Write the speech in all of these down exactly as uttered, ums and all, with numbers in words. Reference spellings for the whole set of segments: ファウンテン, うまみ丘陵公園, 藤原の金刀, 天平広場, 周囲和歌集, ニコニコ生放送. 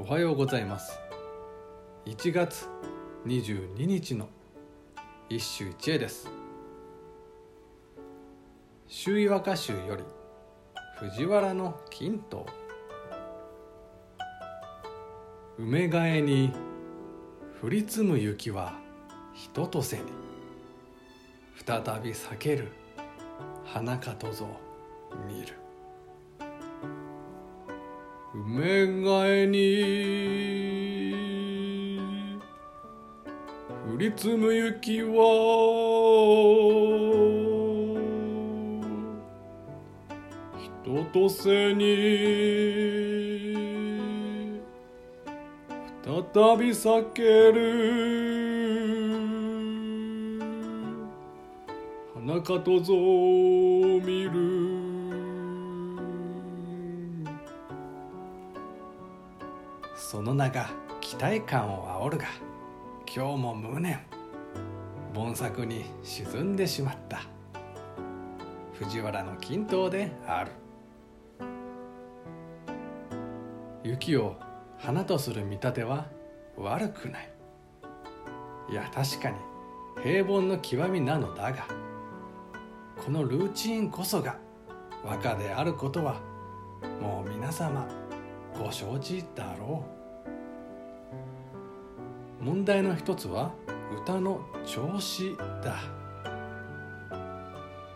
おはようございます。いちがつにじゅうににちの一首一会です。周囲和歌集より藤原の金刀。梅替えに降り積む雪はひととせに、再び裂ける花かとぞ見る。梅替えに降り積む雪は人とせに、再び裂ける花かとぞ見る。その名が期待感を煽るが、今日も無念、盆作に沈んでしまった藤原の金刀である。雪を花とする見立ては悪くない。いや、確かに平凡の極みなのだが、このルーチンこそが和歌であることは、もう皆様ご承知だろう。問題の一つは歌の調子だ。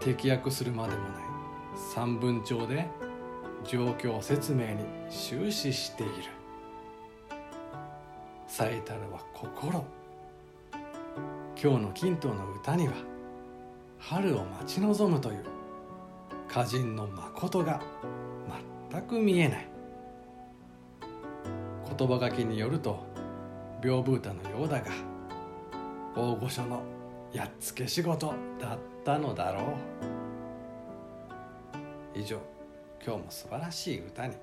適訳するまでもない三分調で状況説明に終始している。最たるは心。今日の金刀の歌には、春を待ち望むという歌人の誠が全く見えない。言葉書きによると、屏風歌のようだが、大御所のやっつけ仕事だったのだろう。以上、今日も素晴らしい歌に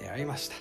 出会いました。